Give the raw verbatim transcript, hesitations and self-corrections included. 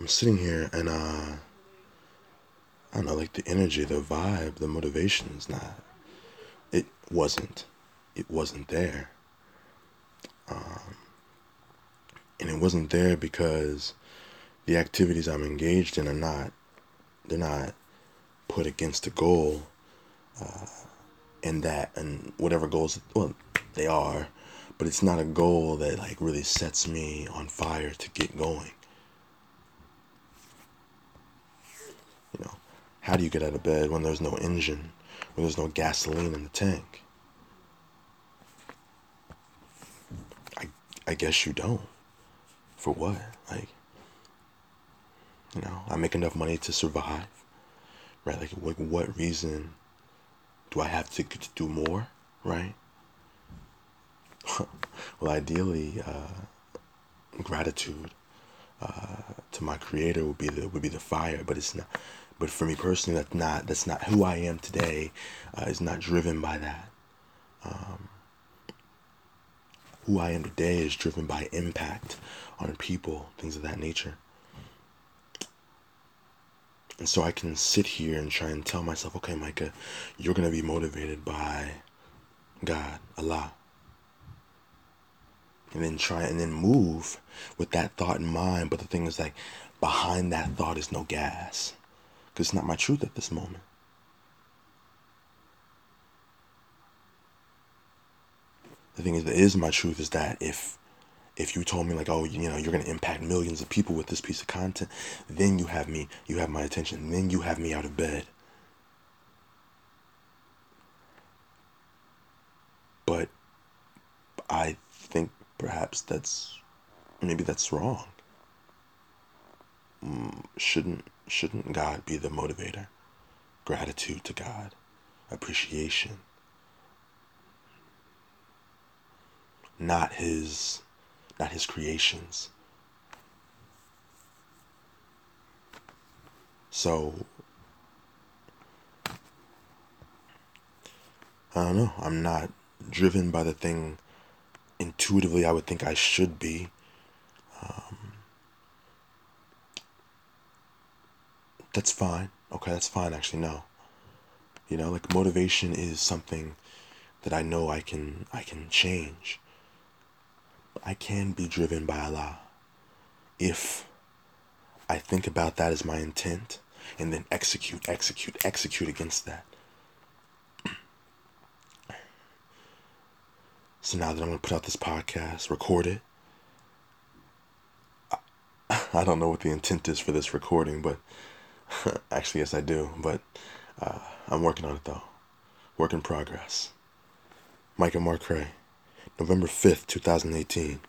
I'm sitting here and, uh, I don't know, like the energy, the vibe, the motivation is not, it wasn't, it wasn't there. Um, and it wasn't there because the activities I'm engaged in are not, they're not put against a goal, uh, and that, and whatever goals, well, they are, but it's not a goal that like really sets me on fire to get going. You know, how do you get out of bed when there's no engine, when there's no gasoline in the tank? I I guess you don't. For what? Like, you know, I make enough money to survive, right? Like, what, what reason do I have to, to do more, right? Well, ideally, uh, gratitude uh, to my Creator would be the would be the fire, but it's not. But for me personally, that's not that's not who I am today. Uh, is not driven by that. Um, who I am today is driven by impact on people, things of that nature. And so I can sit here and try and tell myself, okay, Micah, you're gonna be motivated by God, Allah. And then try and then move with that thought in mind. But the thing is, like, behind that thought is no gas. Because it's not my truth at this moment. The thing is, that is my truth is that if if you told me, like, oh, you know, you're going to impact millions of people with this piece of content, then you have me, you have my attention, then you have me out of bed. But I think perhaps that's, maybe that's wrong. Shouldn't, shouldn't God be the motivator? Gratitude to God, appreciation. Not his, not his creations. So, I don't know, I'm not driven by the thing intuitively I would think I should be. Um, that's fine. Okay, that's fine, actually, no. You know, like, motivation is something that I know I can, I can change. I can be driven by Allah if I think about that as my intent and then execute, execute, execute against that. So now that I'm going to put out this podcast, record it, I, I don't know what the intent is for this recording, but actually, yes, I do, but uh, I'm working on it, though. Work in progress. Mike and Mark Ray. November fifth, two thousand eighteen.